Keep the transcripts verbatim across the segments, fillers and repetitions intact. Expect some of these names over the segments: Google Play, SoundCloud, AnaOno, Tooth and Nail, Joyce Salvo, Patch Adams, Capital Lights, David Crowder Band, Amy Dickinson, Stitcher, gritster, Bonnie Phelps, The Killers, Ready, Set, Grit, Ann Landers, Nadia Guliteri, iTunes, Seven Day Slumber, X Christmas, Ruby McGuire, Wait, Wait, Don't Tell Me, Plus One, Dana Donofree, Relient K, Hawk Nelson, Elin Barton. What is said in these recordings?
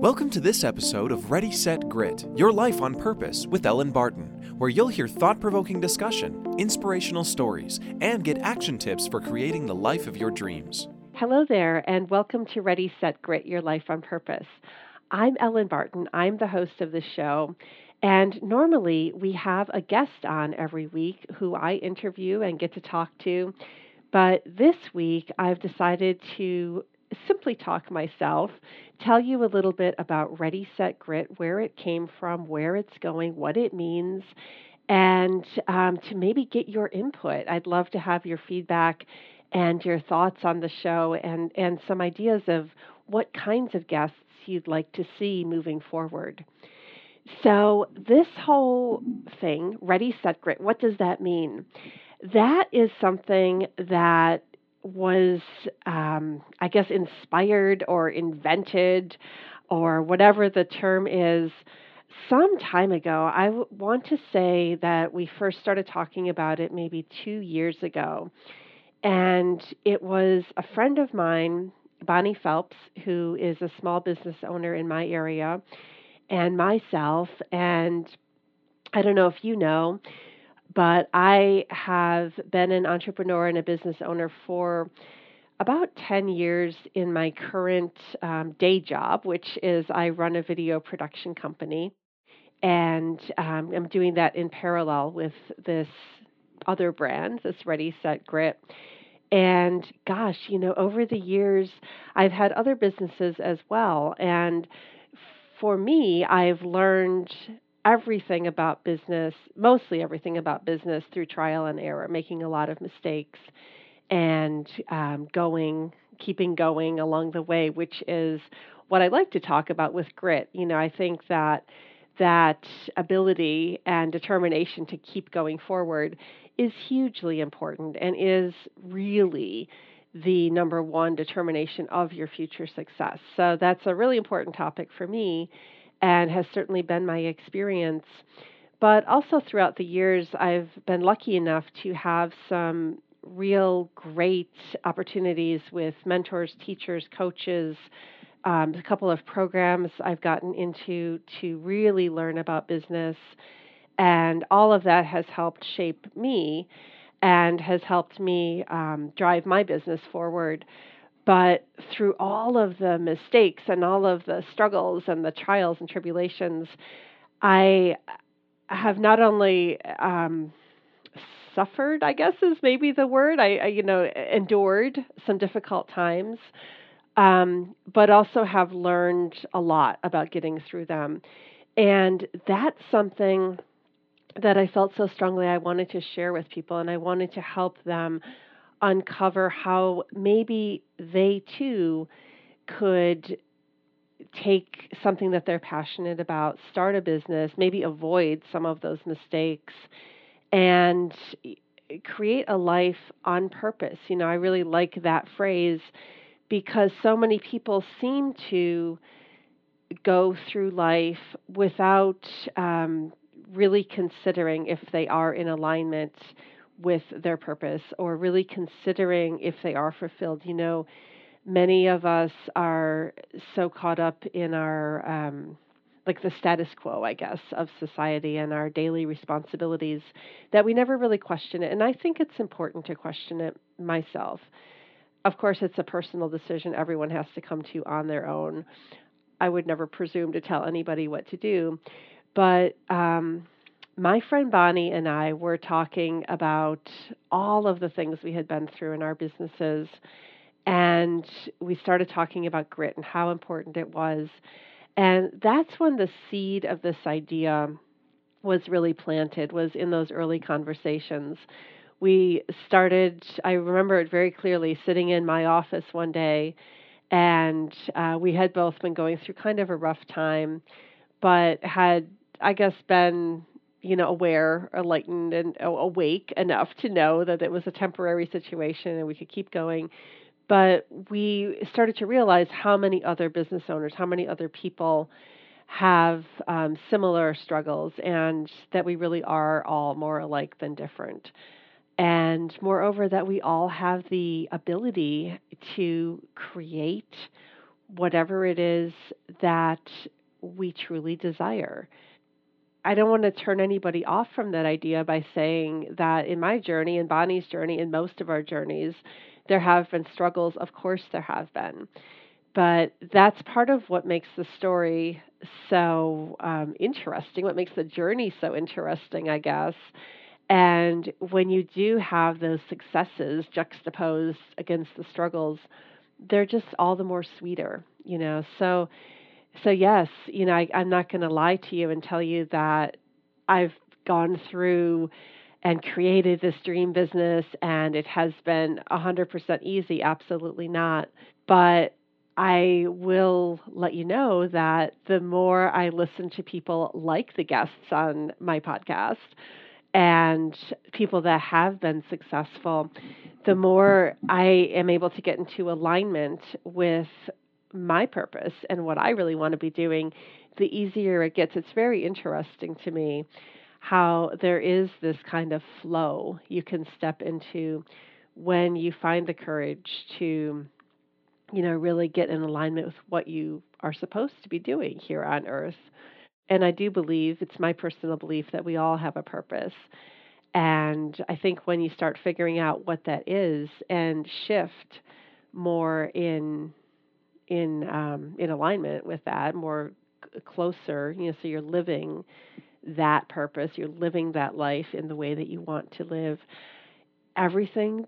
Welcome to this episode of Ready, Set, Grit, Your Life on Purpose with Elin Barton, where you'll hear thought-provoking discussion, inspirational stories, and get action tips for creating the life of your dreams. Hello there, and welcome to Ready, Set, Grit, Your Life on Purpose. I'm Elin Barton. I'm the host of the show. And normally we have a guest on every week who I interview and get to talk to. But this week I've decided to simply talk myself, tell you a little bit about Ready, Set, Grit, where it came from, where it's going, what it means, and um, to maybe get your input. I'd love to have your feedback and your thoughts on the show and, and some ideas of what kinds of guests you'd like to see moving forward. So this whole thing, Ready, Set, Grit, what does that mean? That is something that was, um, I guess, inspired or invented or whatever the term is some time ago. I w- want to say that we first started talking about it maybe two years ago. And it was a friend of mine, Bonnie Phelps, who is a small business owner in my area, and myself, and I don't know if you know, but I have been an entrepreneur and a business owner for about ten years in my current um, day job, which is I run a video production company, and um, I'm doing that in parallel with this other brand, this Ready, Set, Grit. And gosh, you know, over the years, I've had other businesses as well, and for me, I've learned everything about business, mostly everything about business through trial and error, making a lot of mistakes and um, going, keeping going along the way, which is what I like to talk about with grit. You know, I think that that ability and determination to keep going forward is hugely important and is really the number one determination of your future success. So that's a really important topic for me and has certainly been my experience. But also throughout the years, I've been lucky enough to have some real great opportunities with mentors, teachers, coaches, um, a couple of programs I've gotten into to really learn about business. And all of that has helped shape me and has helped me um, drive my business forward. But through all of the mistakes and all of the struggles and the trials and tribulations, I have not only um, suffered, I guess is maybe the word, I, I you know, endured some difficult times, um, but also have learned a lot about getting through them. And that's something that I felt so strongly I wanted to share with people, and I wanted to help them uncover how maybe they too could take something that they're passionate about, start a business, maybe avoid some of those mistakes, and create a life on purpose. You know, I really like that phrase because so many people seem to go through life without um, really considering if they are in alignment with their purpose or really considering if they are fulfilled. You know, many of us are so caught up in our, um, like the status quo, I guess, of society and our daily responsibilities that we never really question it. And I think it's important to question it myself. Of course, it's a personal decision everyone has to come to on their own. I would never presume to tell anybody what to do. But um, my friend Bonnie and I were talking about all of the things we had been through in our businesses, and we started talking about grit and how important it was. And that's when the seed of this idea was really planted, was in those early conversations. We started, I remember it very clearly, sitting in my office one day, and uh, we had both been going through kind of a rough time, but had, I guess, been, you know, aware, enlightened, and awake enough to know that it was a temporary situation and we could keep going. But we started to realize how many other business owners, how many other people have um, similar struggles, and that we really are all more alike than different. And moreover, that we all have the ability to create whatever it is that we truly desire. I don't want to turn anybody off from that idea by saying that in my journey, in Bonnie's journey, in most of our journeys, there have been struggles. Of course there have been. But that's part of what makes the story so um, interesting, what makes the journey so interesting, I guess. And when you do have those successes juxtaposed against the struggles, they're just all the more sweeter, you know. So, so yes, you know, I, I'm not going to lie to you and tell you that I've gone through and created this dream business and it has been one hundred percent easy. Absolutely not. But I will let you know that the more I listen to people like the guests on my podcast and people that have been successful, the more I am able to get into alignment with my purpose and what I really want to be doing, the easier it gets. It's very interesting to me how there is this kind of flow you can step into when you find the courage to, you know, really get in alignment with what you are supposed to be doing here on earth. And I do believe, it's my personal belief, that we all have a purpose. And I think when you start figuring out what that is and shift more in in um, in alignment with that, more c- closer, you know, so you're living that purpose, you're living that life in the way that you want to live, everything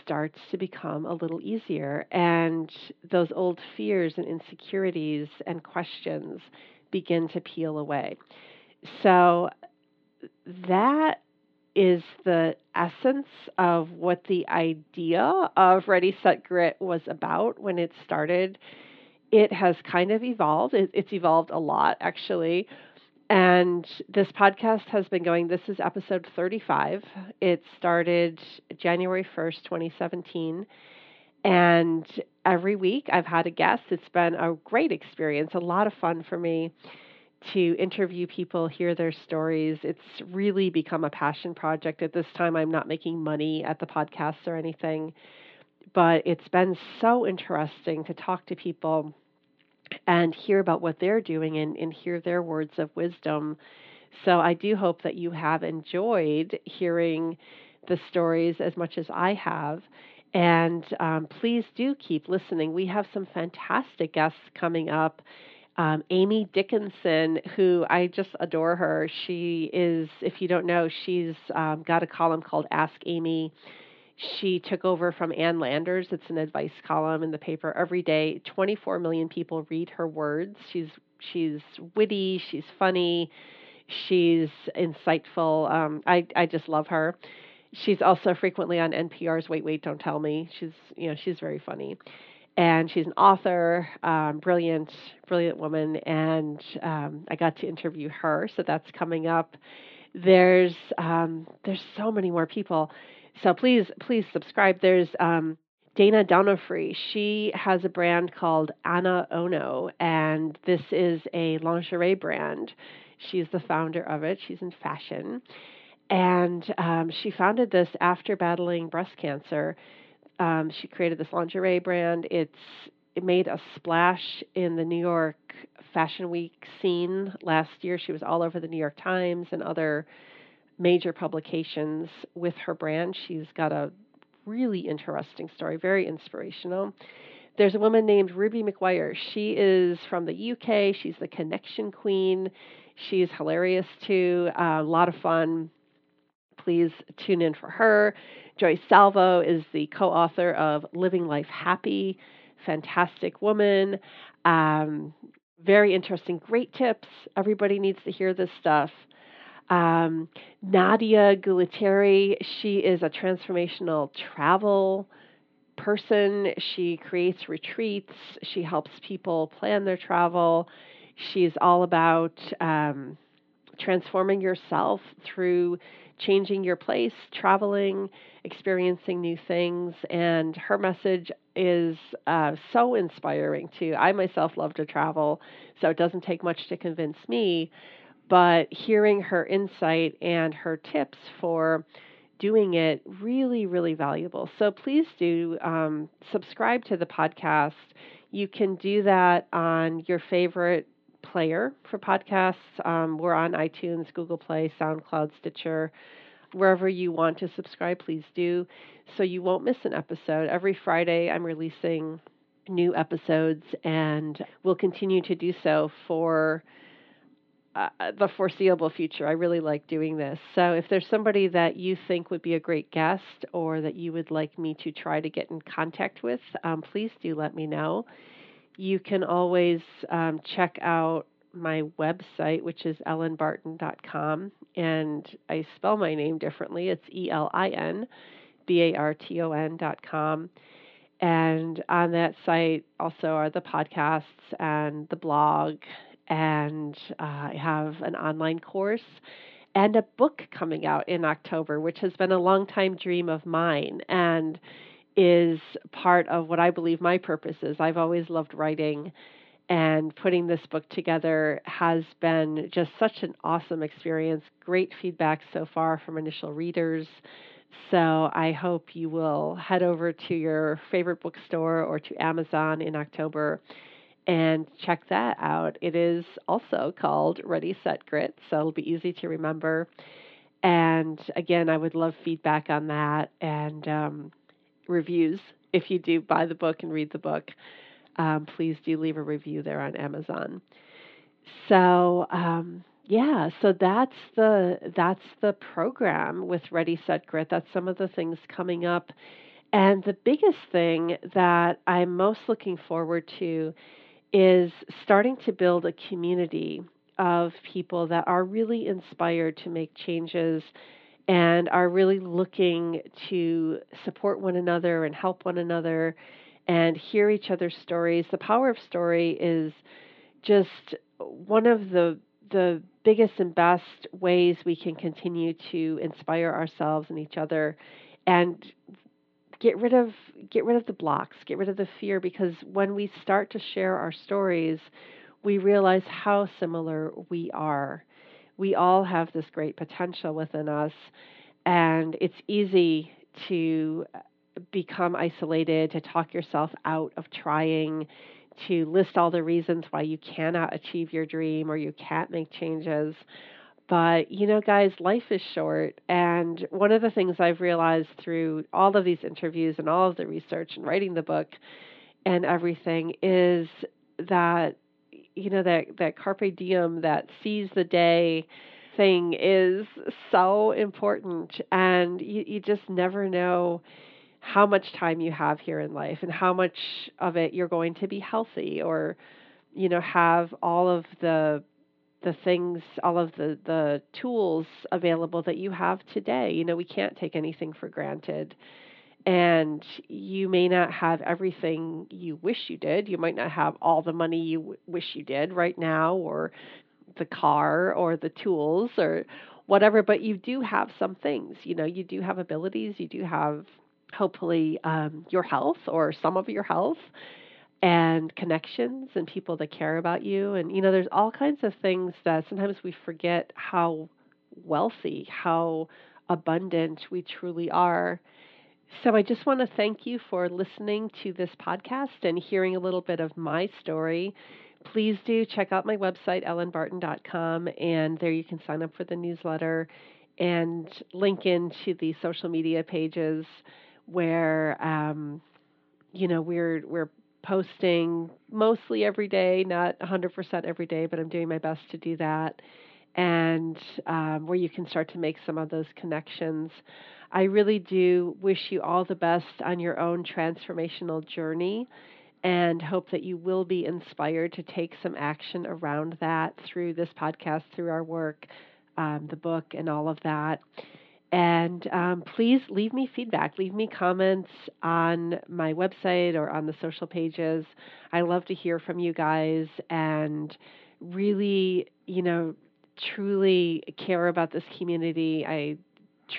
starts to become a little easier. And those old fears and insecurities and questions begin to peel away. So that is the essence of what the idea of Ready, Set, Grit was about when it started. It has kind of evolved. It, it's evolved a lot, actually. And this podcast has been going, this is episode thirty-five. It started January first, twenty seventeen. And every week I've had a guest. It's been a great experience, a lot of fun for me to interview people, hear their stories. It's really become a passion project. At this time, I'm not making money at the podcast or anything, but it's been so interesting to talk to people and hear about what they're doing and, and hear their words of wisdom. So I do hope that you have enjoyed hearing the stories as much as I have. And um, please do keep listening. We have some fantastic guests coming up. Um, Amy Dickinson, who I just adore her. She is, if you don't know, she's um, got a column called Ask Amy. She took over from Ann Landers. It's an advice column in the paper every day. twenty-four million people read her words. She's she's witty. She's funny. She's insightful. Um, I I just love her. She's also frequently on N P R's Wait, Wait, Don't Tell Me. She's you know she's very funny. And she's an author, um, brilliant, brilliant woman, and um, I got to interview her, so that's coming up. There's um, there's so many more people, so please, please subscribe. There's um, Dana Donofree. She has a brand called AnaOno, and this is a lingerie brand. She's the founder of it. She's in fashion, and um, she founded this after battling breast cancer. Um, she created this lingerie brand. It's it made a splash in the New York Fashion Week scene last year. She was all over the New York Times and other major publications with her brand. She's got a really interesting story, very inspirational. There's a woman named Ruby McGuire. She is from the U K. She's the connection queen. She's hilarious too. Uh, a lot of fun. Please tune in for her. Joyce Salvo is the co-author of Living Life Happy, fantastic woman, um, very interesting, great tips. Everybody needs to hear this stuff. Um, Nadia Guliteri, she is a transformational travel person. She creates retreats. She helps people plan their travel. She's all about um, transforming yourself through changing your place, traveling, experiencing new things. And her message is uh, so inspiring too. I myself love to travel, so it doesn't take much to convince me, but hearing her insight and her tips for doing it, really, really valuable. So please do um, subscribe to the podcast. You can do that on your favorite player for podcasts. Um, we're on iTunes, Google Play, SoundCloud, Stitcher. Wherever you want to subscribe, please do, so you won't miss an episode. Every Friday, I'm releasing new episodes, and we'll continue to do so for uh, the foreseeable future. I really like doing this. So if there's somebody that you think would be a great guest or that you would like me to try to get in contact with, um, please do let me know. You can always um, check out my website, which is elin barton dot com, and I spell my name differently. It's E L I N B A R T O N dot com. And on that site also are the podcasts and the blog, and uh, I have an online course and a book coming out in October, which has been a long time dream of mine and is part of what I believe my purpose is. I've always loved writing, and putting this book together has been just such an awesome experience. Great feedback so far from initial readers. So I hope you will head over to your favorite bookstore or to Amazon in October and check that out. It is also called Ready, Set, Grit, so it'll be easy to remember. And again, I would love feedback on that, and um, reviews. If you do buy the book and read the book, um, please do leave a review there on Amazon. So um Yeah, so that's the that's the program with Ready, Set, Grit. That's some of the things coming up. And the biggest thing that I'm most looking forward to is starting to build a community of people that are really inspired to make changes and are really looking to support one another and help one another and hear each other's stories. The power of story is just one of the the biggest and best ways we can continue to inspire ourselves and each other, and get rid of get rid of the blocks, get rid of the fear, because when we start to share our stories, we realize how similar we are. We all have this great potential within us, and it's easy to become isolated, to talk yourself out of trying, to list all the reasons why you cannot achieve your dream or you can't make changes. But, you know, guys, life is short. And one of the things I've realized through all of these interviews and all of the research and writing the book and everything is that, you know, that, that carpe diem, that seize the day thing is so important. And you, you just never know how much time you have here in life and how much of it you're going to be healthy or, you know, have all of the the things, all of the, the tools available that you have today. You know, we can't take anything for granted. And you may not have everything you wish you did. You might not have all the money you w- wish you did right now, or the car or the tools or whatever, but you do have some things. You know, you do have abilities, you do have hopefully um, your health or some of your health and connections and people that care about you. And, you know, there's all kinds of things that sometimes we forget how wealthy, how abundant we truly are. So I just want to thank you for listening to this podcast and hearing a little bit of my story. Please do check out my website, elin barton dot com, and there you can sign up for the newsletter and link into the social media pages where, um, you know, we're, we're posting mostly every day, not one hundred percent every day, but I'm doing my best to do that. And um, where you can start to make some of those connections. I really do wish you all the best on your own transformational journey, and hope that you will be inspired to take some action around that through this podcast, through our work, um, the book, and all of that. And um, please leave me feedback. Leave me comments on my website or on the social pages. I love to hear from you guys, and really, you know, truly care about this community. I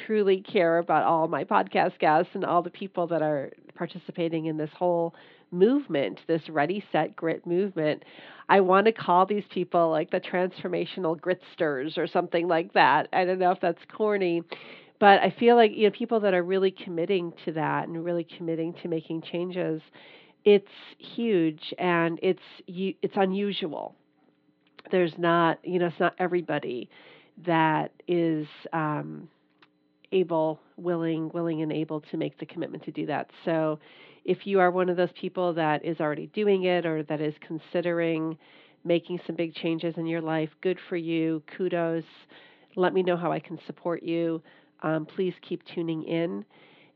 truly care about all my podcast guests and all the people that are participating in this whole movement, this Ready, Set, Grit movement. I want to call these people like the transformational gritsters or something like that. I don't know if that's corny, but I feel like, you know, people that are really committing to that and really committing to making changes, it's huge, and it's it's unusual. There's not, you know, it's not everybody that is um, able, willing, willing and able to make the commitment to do that. So if you are one of those people that is already doing it or that is considering making some big changes in your life, good for you, kudos. Let me know how I can support you. Um, please keep tuning in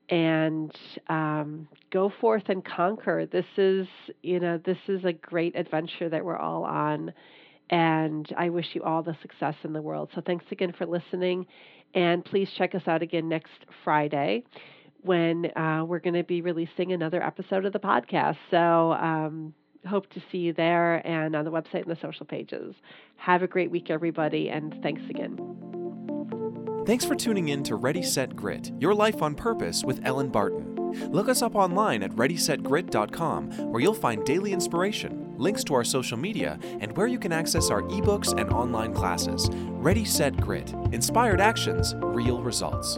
and um, go forth and conquer. This is, you know, this is a great adventure that we're all on. And I wish you all the success in the world. So thanks again for listening. And please check us out again next Friday when uh, we're going to be releasing another episode of the podcast. So um, hope to see you there and on the website and the social pages. Have a great week, everybody. And thanks again. Thanks for tuning in to Ready, Set, Grit, Your Life on Purpose with Elin Barton. Look us up online at ready set grit dot com, where you'll find daily inspiration, links to our social media, and where you can access our ebooks and online classes. Ready, Set, Grit. Inspired actions, real results.